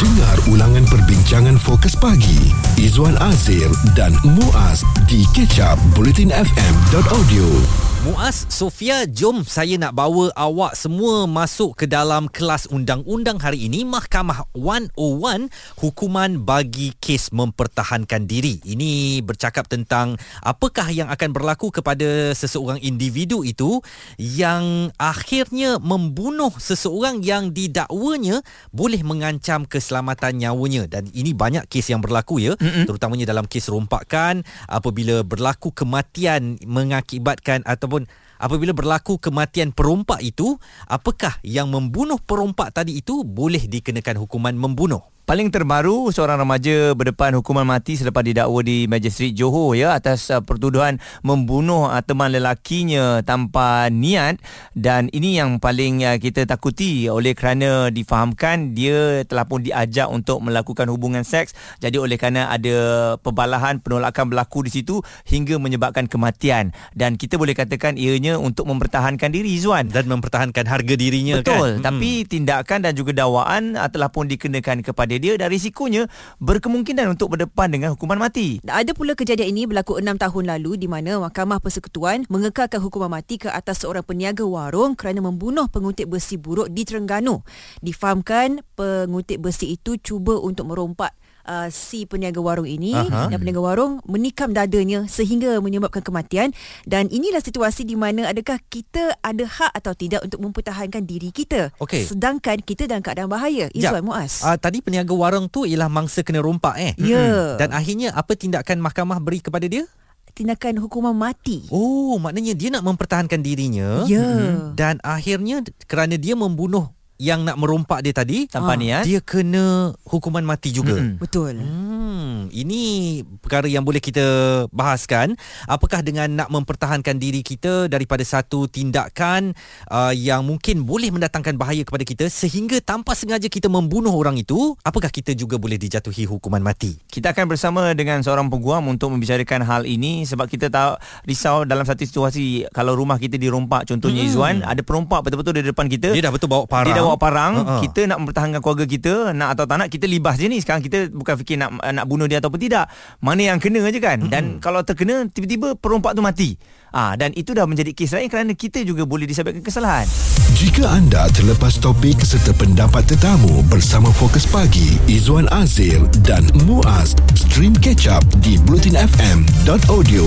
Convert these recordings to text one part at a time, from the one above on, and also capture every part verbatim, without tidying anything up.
Dengar ulangan perbincangan Fokus Pagi Izwan Azir dan Muaz di kecap bulletin f m dot audio. Muaz, Sofia, jom saya nak bawa awak semua masuk ke dalam kelas undang-undang hari ini, Mahkamah seratus satu, hukuman bagi kes mempertahankan diri. Ini bercakap tentang apakah yang akan berlaku kepada seseorang individu itu yang akhirnya membunuh seseorang yang didakwanya boleh mengancam keselamatan nyawanya. Dan ini banyak kes yang berlaku ya, mm-hmm. terutamanya dalam kes rompakan, apabila berlaku kematian mengakibatkan atau pun apabila berlaku kematian perompak itu, apakah yang membunuh perompak tadi itu boleh dikenakan hukuman membunuh? Paling terbaru, seorang remaja berdepan hukuman mati selepas didakwa di Majistret Johor ya atas uh, pertuduhan membunuh uh, teman lelakinya tanpa niat, dan ini yang paling uh, kita takuti oleh kerana difahamkan dia telah pun diajak untuk melakukan hubungan seks. Jadi oleh kerana ada perbalahan, penolakan berlaku di situ hingga menyebabkan kematian, dan kita boleh katakan ianya untuk mempertahankan diri, Izwan, dan mempertahankan harga dirinya. Betul, kan? Tapi hmm. tindakan dan juga dakwaan uh, telah pun dikenakan kepada dia, dan risikonya berkemungkinan untuk berdepan dengan hukuman mati. Ada pula kejadian ini berlaku enam tahun lalu di mana Mahkamah Persekutuan mengekalkan hukuman mati ke atas seorang peniaga warung kerana membunuh pengutip besi buruk di Terengganu. Difahamkan pengutip besi itu cuba untuk merompak Uh, si peniaga warung ini, Aha. dan peniaga warung menikam dadanya sehingga menyebabkan kematian. Dan inilah situasi di mana adakah kita ada hak atau tidak untuk mempertahankan diri kita, okay. sedangkan kita dalam keadaan bahaya. Izwan, Muaz, uh, tadi peniaga warung tu ialah mangsa kena rompak eh yeah. dan akhirnya apa tindakan mahkamah beri kepada dia? Tindakan hukuman mati. Oh, maknanya dia nak mempertahankan dirinya yeah. dan akhirnya kerana dia membunuh yang nak merompak dia tadi tanpa ha. niat, dia kena hukuman mati juga. Mm-mm. Betul. Hmm, ini perkara yang boleh kita bahaskan. Apakah dengan nak mempertahankan diri kita daripada satu tindakan uh, yang mungkin boleh mendatangkan bahaya kepada kita sehingga tanpa sengaja kita membunuh orang itu, apakah kita juga boleh dijatuhi hukuman mati? Kita akan bersama dengan seorang peguam untuk membicarakan hal ini, sebab kita tahu risau dalam satu situasi kalau rumah kita dirompak contohnya, mm. Izwan, ada perompak betul-betul di depan kita. Dia dah betul bawa parang. parang uh-uh. Kita nak mempertahankan keluarga kita, nak atau tak nak kita libas je ni. Sekarang kita bukan fikir nak nak bunuh dia ataupun tidak, mana yang kena je kan. Mm-hmm. Dan kalau terkena tiba-tiba perompak tu mati, ah, dan itu dah menjadi kes lain kerana kita juga boleh disabitkan kesalahan. Jika anda terlepas topik serta pendapat tetamu bersama Fokus Pagi Izwan Azir dan Muaz, stream catch up di bulletin f m dot audio.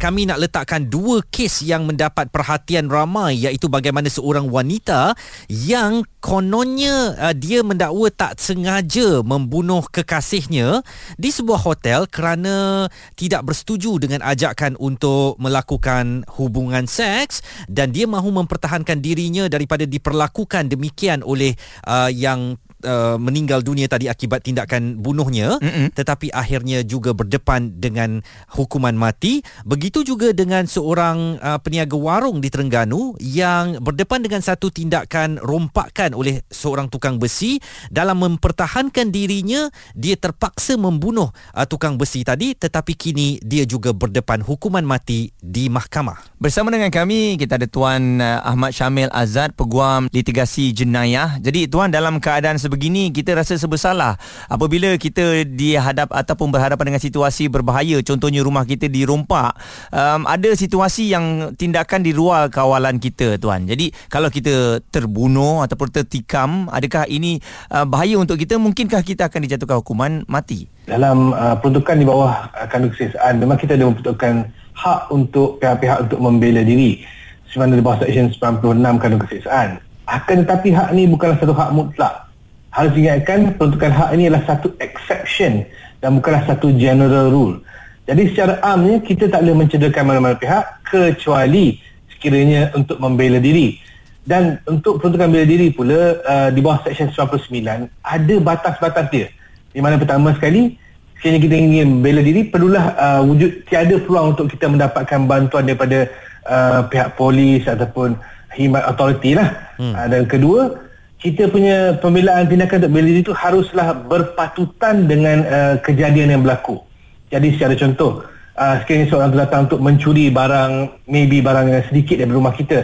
Kami nak letakkan dua kes yang mendapat perhatian ramai, iaitu bagaimana seorang wanita yang kononnya uh, dia mendakwa tak sengaja membunuh kekasihnya di sebuah hotel kerana tidak bersetuju dengan ajakan untuk melakukan hubungan seks, dan dia mahu mempertahankan dirinya daripada diperlakukan demikian oleh uh, yang Uh, meninggal dunia tadi akibat tindakan bunuhnya. Mm-mm. Tetapi akhirnya juga berdepan dengan hukuman mati. Begitu juga dengan seorang uh, peniaga warung di Terengganu yang berdepan dengan satu tindakan rompakan oleh seorang tukang besi. Dalam mempertahankan dirinya, dia terpaksa membunuh uh, tukang besi tadi, tetapi kini dia juga berdepan hukuman mati di mahkamah. Bersama dengan kami kita ada Tuan uh, Ahmad Syamil Azad, peguam litigasi jenayah. Jadi Tuan, dalam keadaan begini kita rasa serba salah apabila kita dihadap ataupun berhadapan dengan situasi berbahaya, contohnya rumah kita dirompak. Um, ada situasi yang tindakan di luar kawalan kita, Tuan. Jadi kalau kita terbunuh ataupun tertikam, adakah ini uh, bahaya untuk kita? Mungkinkah kita akan dijatuhkan hukuman mati? Dalam uh, peruntukan di bawah uh, Kanun Keseksaan, memang kita ada memperuntukkan hak untuk pihak-pihak untuk membela diri sebagaimana di bawah Section sembilan puluh enam Kanun Keseksaan. Akan tetapi hak ni bukanlah satu hak mutlak. Harus diingatkan, peruntukan hak ini adalah satu exception dan bukanlah satu general rule. Jadi secara amnya, kita tak boleh mencederakan mana-mana pihak kecuali sekiranya untuk membela diri. Dan untuk peruntukan bela diri pula, uh, di bawah Section sembilan puluh sembilan, ada batas-batas dia. Di mana pertama sekali, sekiranya kita ingin bela diri, perlulah uh, wujud tiada peluang untuk kita mendapatkan bantuan daripada uh, pihak polis ataupun khidmat authority lah. Hmm. Uh, dan kedua, kita punya pembelaan tindakan untuk bela diri itu haruslah berpatutan dengan uh, kejadian yang berlaku. Jadi secara contoh, uh, sekiranya seorang datang untuk mencuri barang, maybe barang yang sedikit daripada rumah kita,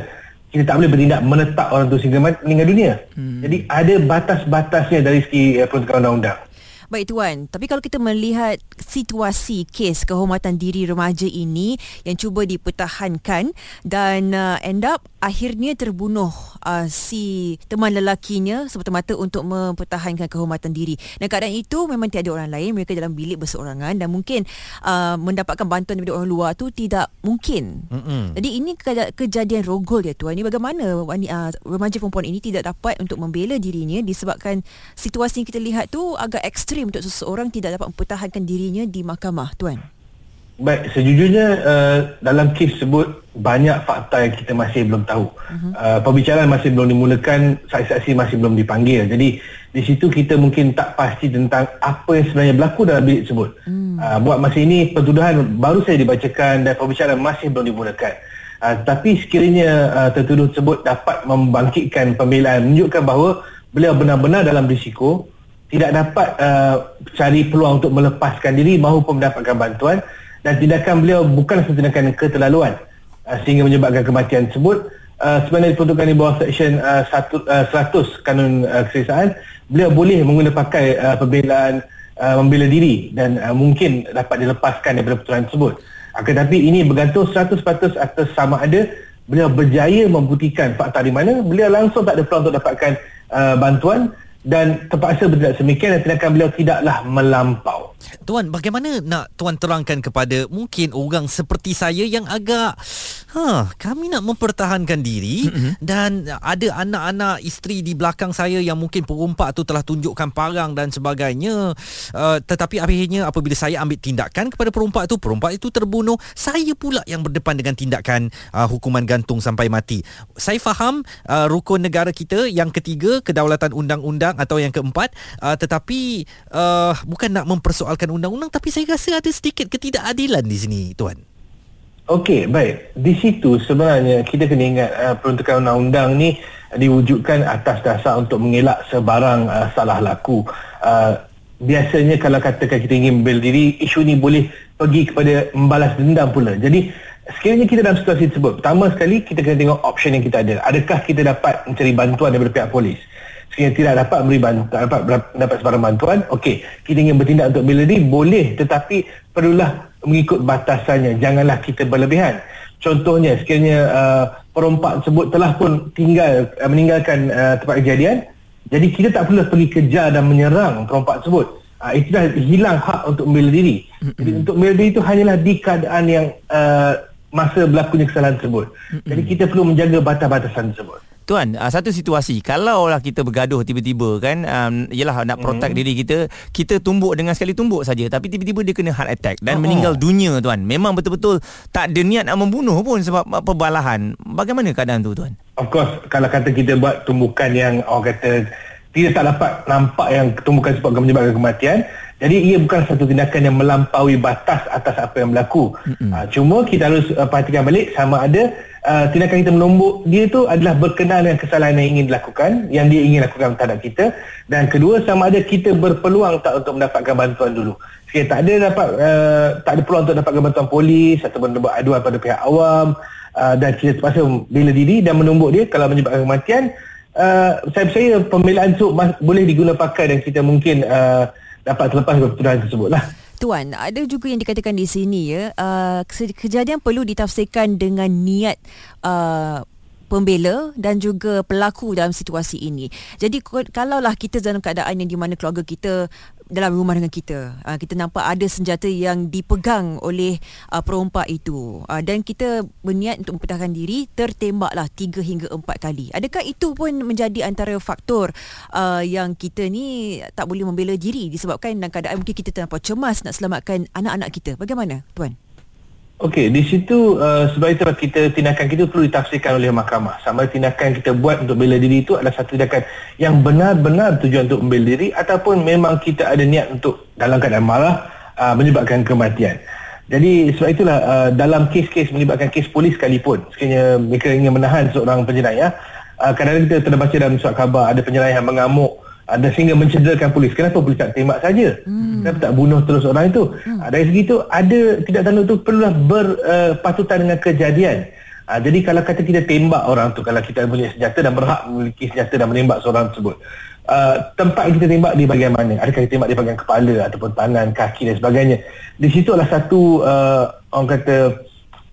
kita tak boleh bertindak menetap orang tu sehingga meninggal dunia. Hmm. Jadi ada batas-batasnya dari segi uh, peruntukan undang-undang. Baik Tuan, tapi kalau kita melihat situasi kes kehormatan diri remaja ini yang cuba dipertahankan dan uh, end up akhirnya terbunuh uh, si teman lelakinya semata-mata untuk mempertahankan kehormatan diri. Dan keadaan itu memang tiada orang lain, mereka dalam bilik berseorangan dan mungkin uh, mendapatkan bantuan daripada orang luar tu tidak mungkin. Mm-hmm. Jadi ini kejadian rogol ya Tuan. Ini bagaimana uh, remaja perempuan ini tidak dapat untuk membela dirinya disebabkan situasi yang kita lihat tu agak ekstrem untuk seseorang tidak dapat mempertahankan dirinya di mahkamah, Tuan? Baik, sejujurnya uh, dalam kes sebut banyak fakta yang kita masih belum tahu. Uh-huh. Uh, pembicaraan masih belum dimulakan, saksi-saksi masih belum dipanggil. Jadi di situ kita mungkin tak pasti tentang apa yang sebenarnya berlaku dalam bilik tersebut. Hmm. Uh, buat masa ini pertuduhan baru saja dibacakan dan pembicaraan masih belum dimulakan. Uh, tapi sekiranya uh, tertuduh tersebut dapat membangkitkan pembelaan, menunjukkan bahawa beliau benar-benar dalam risiko, tidak dapat uh, cari peluang untuk melepaskan diri maupun mendapatkan bantuan, dan tindakan beliau bukan tindakan keterlaluan uh, sehingga menyebabkan kematian tersebut, uh, sebenarnya diperuntukkan di bawah Section uh, seratus Kanun uh, Keseksaan, beliau boleh menggunakan pakai uh, pembelaan uh, membela diri dan uh, mungkin dapat dilepaskan daripada pertuduhan tersebut. Uh, tetapi ini bergantung seratus peratus atas sama ada beliau berjaya membuktikan fakta di mana beliau langsung tak ada peluang untuk dapatkan uh, bantuan dan terpaksa bertindak semikian dan tindakan beliau tidaklah melampau. Tuan, bagaimana nak Tuan terangkan kepada mungkin orang seperti saya yang agak ha, kami nak mempertahankan diri, mm-hmm, dan ada anak-anak isteri di belakang saya yang mungkin perompak tu telah tunjukkan parang dan sebagainya, uh, tetapi akhirnya apabila saya ambil tindakan kepada perompak tu, perompak itu terbunuh, saya pula yang berdepan dengan tindakan uh, hukuman gantung sampai mati. Saya faham uh, rukun negara kita yang ketiga, kedaulatan undang-undang atau yang keempat, uh, tetapi uh, bukan nak mempersoalkan undang-undang, tapi saya rasa ada sedikit ketidakadilan di sini, Tuan. Okey, baik. Di situ sebenarnya kita kena ingat uh, peruntukan undang-undang ni diwujudkan atas dasar untuk mengelak sebarang uh, salah laku. Uh, biasanya kalau katakan kita ingin membela diri, isu ni boleh pergi kepada membalas dendam pula. Jadi sekiranya kita dalam situasi tersebut, pertama sekali kita kena tengok option yang kita ada. Adakah kita dapat mencari bantuan daripada pihak polis? Sekiranya tidak dapat memberi bantuan, tak dapat dapat sebarang bantuan, okey, kita ingin bertindak untuk bela diri boleh, tetapi perlulah mengikut batasannya, janganlah kita berlebihan. Contohnya sekiranya uh, perompak tersebut telah pun tinggal uh, meninggalkan uh, tempat kejadian, jadi kita tak perlu pergi kejar dan menyerang perompak tersebut. Uh, itu dah hilang hak untuk membela diri. Jadi untuk membela diri itu hanyalah di keadaan yang uh, masa berlakunya kesalahan tersebut. Jadi kita perlu menjaga batas-batasan tersebut. Tuan, satu situasi, kalaulah kita bergaduh tiba-tiba kan, um, yelah nak protect hmm. diri kita, kita tumbuk dengan sekali tumbuk saja, tapi tiba-tiba dia kena heart attack dan oh. meninggal dunia, Tuan. Memang betul-betul tak ada niat nak membunuh pun sebab perbalahan. Bagaimana keadaan tu, Tuan? Of course, kalau kata kita buat tumbukan yang orang kata tidak tak dapat nampak yang tumbukan sebab menyebabkan kematian, jadi ia bukan satu tindakan yang melampaui batas atas apa yang berlaku. Uh, cuma kita harus uh, perhatikan balik sama ada uh, tindakan kita menombok dia tu adalah berkenaan dengan kesalahan yang ingin dilakukan, yang dia ingin lakukan terhadap kita. Dan kedua, sama ada kita berpeluang tak untuk mendapatkan bantuan dulu. Sekiranya tak ada dapat uh, tak ada peluang untuk dapatkan bantuan polis ataupun buat aduan pada pihak awam, uh, dan kita terpaksa bela diri dan menombok dia kalau menyebabkan kematian, uh, saya percaya pembelaan itu mas- boleh digunapakai dan kita mungkin uh, dapat terlepas dari pertuduhan tersebutlah. Tuan, ada juga yang dikatakan di sini ya, uh, kejadian perlu ditafsirkan dengan niat uh, pembela dan juga pelaku dalam situasi ini. Jadi kalaulah kita dalam keadaan yang di mana keluarga kita dalam rumah dengan kita, uh, kita nampak ada senjata yang dipegang oleh uh, perompak itu, uh, dan kita berniat untuk mempertahankan diri, tertembaklah tiga hingga empat kali. Adakah itu pun menjadi antara faktor uh, yang kita ni tak boleh membela diri disebabkan dalam keadaan mungkin kita terlampau cemas nak selamatkan anak-anak kita? Bagaimana, Tuan? Okey, di situ uh, sebab itu kita tindakan kita perlu ditafsirkan oleh mahkamah. Sama tindakan kita buat untuk bela diri itu adalah satu tindakan yang benar-benar tujuan untuk membela diri ataupun memang kita ada niat untuk dalam keadaan marah uh, menyebabkan kematian. Jadi sebab itulah uh, dalam kes-kes melibatkan kes polis sekalipun, sekiranya mereka ingin menahan seorang penjenayah, uh, kadang-kadang kita terbaca dalam surat khabar ada penjenayah yang mengamuk ada sehingga mencederakan polis. Kenapa polis tak tembak saja? Hmm. Kenapa tak bunuh terus orang itu? Hmm. Dari segi itu, ada tidak tanda itu perlulah berpatutan uh, dengan kejadian. Ha, jadi kalau kata kita tembak orang tu, kalau kita punya senjata dan berhak memiliki senjata dan menembak seorang tersebut, uh, tempat yang kita tembak di bahagian mana? Adakah kita tembak di bahagian kepala ataupun tangan, kaki dan sebagainya? Di situ adalah satu uh, orang kata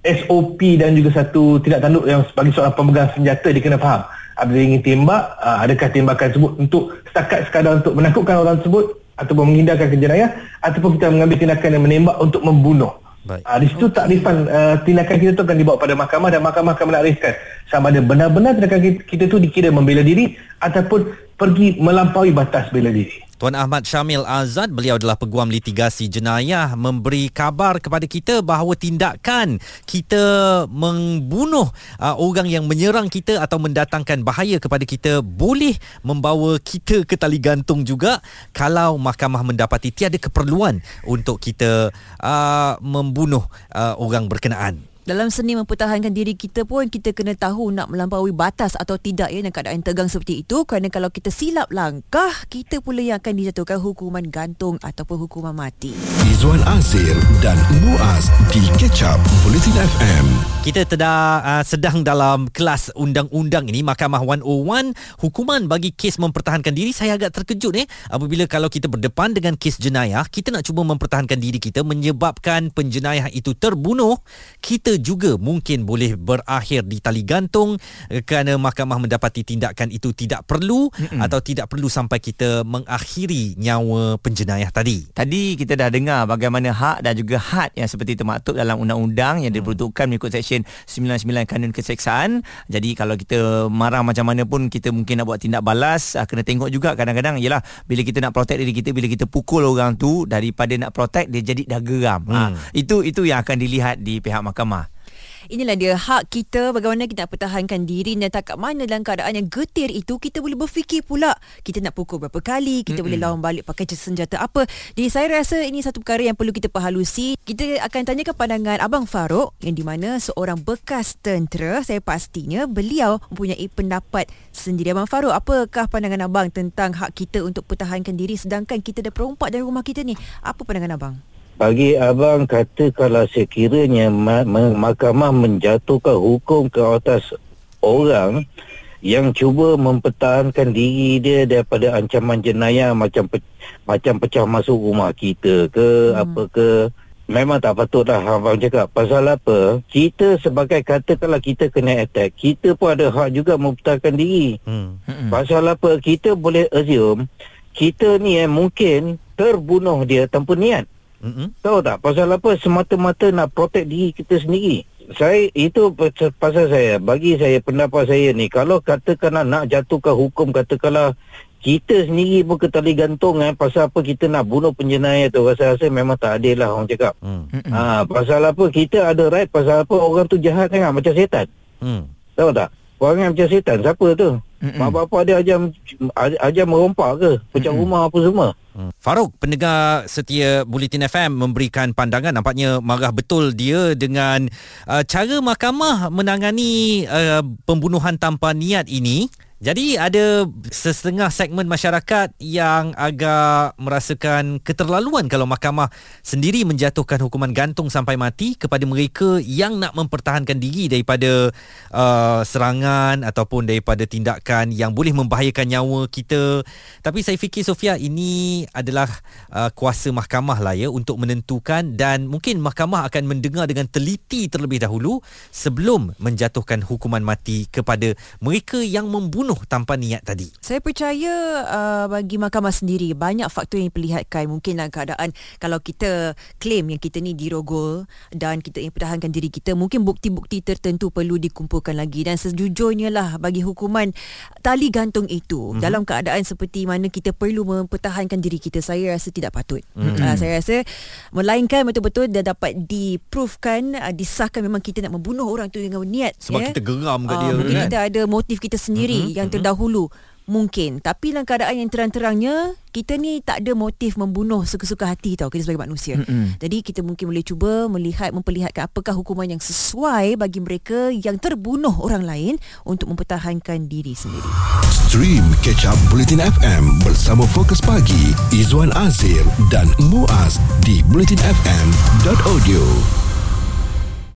S O P dan juga satu tindak tanduk yang bagi seorang pemegang senjata dia kena faham. Apabila ingin tembak, uh, adakah tembakan tersebut untuk setakat sekadar untuk menakutkan orang tersebut ataupun menghindarkan kejayaan, ataupun kita mengambil tindakan yang menembak untuk membunuh. Ha, di situ takrifan uh, tindakan kita tu akan dibawa pada mahkamah, dan mahkamah akan menakriskan sama ada benar-benar tindakan kita, kita tu dikira membela diri ataupun pergi melampaui batas bela diri. Tuan Ahmad Syamil Azad, beliau adalah peguam litigasi jenayah, memberi kabar kepada kita bahawa tindakan kita membunuh uh, orang yang menyerang kita atau mendatangkan bahaya kepada kita boleh membawa kita ke tali gantung juga kalau mahkamah mendapati tiada keperluan untuk kita uh, membunuh uh, orang berkenaan. Dalam seni mempertahankan diri kita pun, kita kena tahu nak melampaui batas atau tidak ya, dalam keadaan tegang seperti itu. Kerana kalau kita silap langkah, kita pula yang akan dijatuhkan hukuman gantung ataupun hukuman mati. Izwan Azir dan Muaz di Catch Up Bulletin F M. Kita tedah, uh, sedang dalam kelas undang-undang ini, Mahkamah seratus satu, hukuman bagi kes mempertahankan diri. Saya agak terkejut eh, apabila kalau kita berdepan dengan kes jenayah, kita nak cuba mempertahankan diri kita menyebabkan penjenayah itu terbunuh, kita juga mungkin boleh berakhir di tali gantung kerana mahkamah mendapati tindakan itu tidak perlu Mm-mm. atau tidak perlu sampai kita mengakhiri nyawa penjenayah tadi. Tadi kita dah dengar bagaimana hak dan juga had yang seperti termaktub dalam undang-undang yang diperuntukkan mengikut Seksyen sembilan puluh sembilan Kanun Keseksaan. Jadi kalau kita marah macam mana pun, kita mungkin nak buat tindak balas, kena tengok juga kadang-kadang ialah bila kita nak protect diri kita, bila kita pukul orang tu, daripada nak protect dia jadi dah geram. Mm. Ha, itu itu yang akan dilihat di pihak mahkamah. Inilah dia hak kita, bagaimana kita nak pertahankan diri, dan tak kat mana dalam keadaan yang getir itu kita boleh berfikir pula kita nak pukul berapa kali, kita Mm-mm. boleh lawan balik pakai senjata apa. Jadi saya rasa ini satu perkara yang perlu kita perhalusi. Kita akan tanyakan pandangan Abang Farouk, yang di mana seorang bekas tentera, saya pastinya beliau mempunyai pendapat sendiri. Abang Farouk, apakah pandangan abang tentang hak kita untuk pertahankan diri sedangkan kita dah perompak dalam rumah kita ni? Apa pandangan abang? Bagi abang kata, kalau sekiranya mahkamah menjatuhkan hukum ke atas orang yang cuba mempertahankan diri dia daripada ancaman jenayah macam pe, macam pecah masuk rumah kita ke hmm. apa ke, memang tak patutlah abang cakap. Pasal apa? Kita sebagai kata kalau kita kena attack, kita pun ada hak juga mempertahankan diri. Hmm. Hmm. Pasal apa? Kita boleh assume kita ni eh, mungkin terbunuh dia tanpa niat. Mm-hmm. Tahu tak? Pasal apa? Semata-mata nak protect diri kita sendiri. Saya, itu pasal saya, bagi saya, pendapat saya ni, kalau katakanlah nak jatuhkan hukum, katakanlah kita sendiri pun ke tali gantung eh, pasal apa kita nak bunuh penjenayah tu, rasa-rasa memang tak adil lah orang cakap. Mm-hmm. ha, Pasal apa? Kita ada right. Pasal apa? Orang tu jahat sangat macam setan. Mm. Tahu tak? Orang macam setan, siapa tu? Mm-mm. Mak bapak dia ajar, ajar merompak ke? Pecah Mm-mm. rumah apa semua. Farouk, pendengar setia Bulletin F M memberikan pandangan. Nampaknya marah betul dia dengan uh, cara mahkamah menangani uh, pembunuhan tanpa niat ini. Jadi ada setengah segmen masyarakat yang agak merasakan keterlaluan kalau mahkamah sendiri menjatuhkan hukuman gantung sampai mati kepada mereka yang nak mempertahankan diri daripada uh, serangan ataupun daripada tindakan yang boleh membahayakan nyawa kita. Tapi saya fikir, Sofia, ini adalah uh, kuasa mahkamah lah ya untuk menentukan, dan mungkin mahkamah akan mendengar dengan teliti terlebih dahulu sebelum menjatuhkan hukuman mati kepada mereka yang membunuh tanpa niat tadi. Saya percaya uh, bagi mahkamah sendiri banyak faktor yang diperlihatkan. Mungkin dalam keadaan kalau kita claim yang kita ni dirogol dan kita ingin pertahankan diri kita, mungkin bukti-bukti tertentu perlu dikumpulkan lagi. Dan sejujurnya lah, bagi hukuman tali gantung itu, mm-hmm. dalam keadaan seperti mana kita perlu mempertahankan diri kita, saya rasa tidak patut. Mm-hmm. Uh, saya rasa melainkan betul-betul dah dapat diproofkan, uh, disahkan memang kita nak membunuh orang tu dengan niat. Sebab yeah? kita geram kat uh, dia. Mungkin kan? Kita ada motif kita sendiri, mm-hmm. yang terdahulu mungkin. Tapi dalam keadaan yang terang-terangnya, kita ni tak ada motif membunuh suka-suka hati tau, kita sebagai manusia. Mm-hmm. Jadi kita mungkin boleh cuba melihat, memperlihatkan apakah hukuman yang sesuai bagi mereka yang terbunuh orang lain untuk mempertahankan diri sendiri. Stream Catch Up Bulletin F M bersama Fokus Pagi, Izwan Azir dan Muaz di bulletin f m dot audio.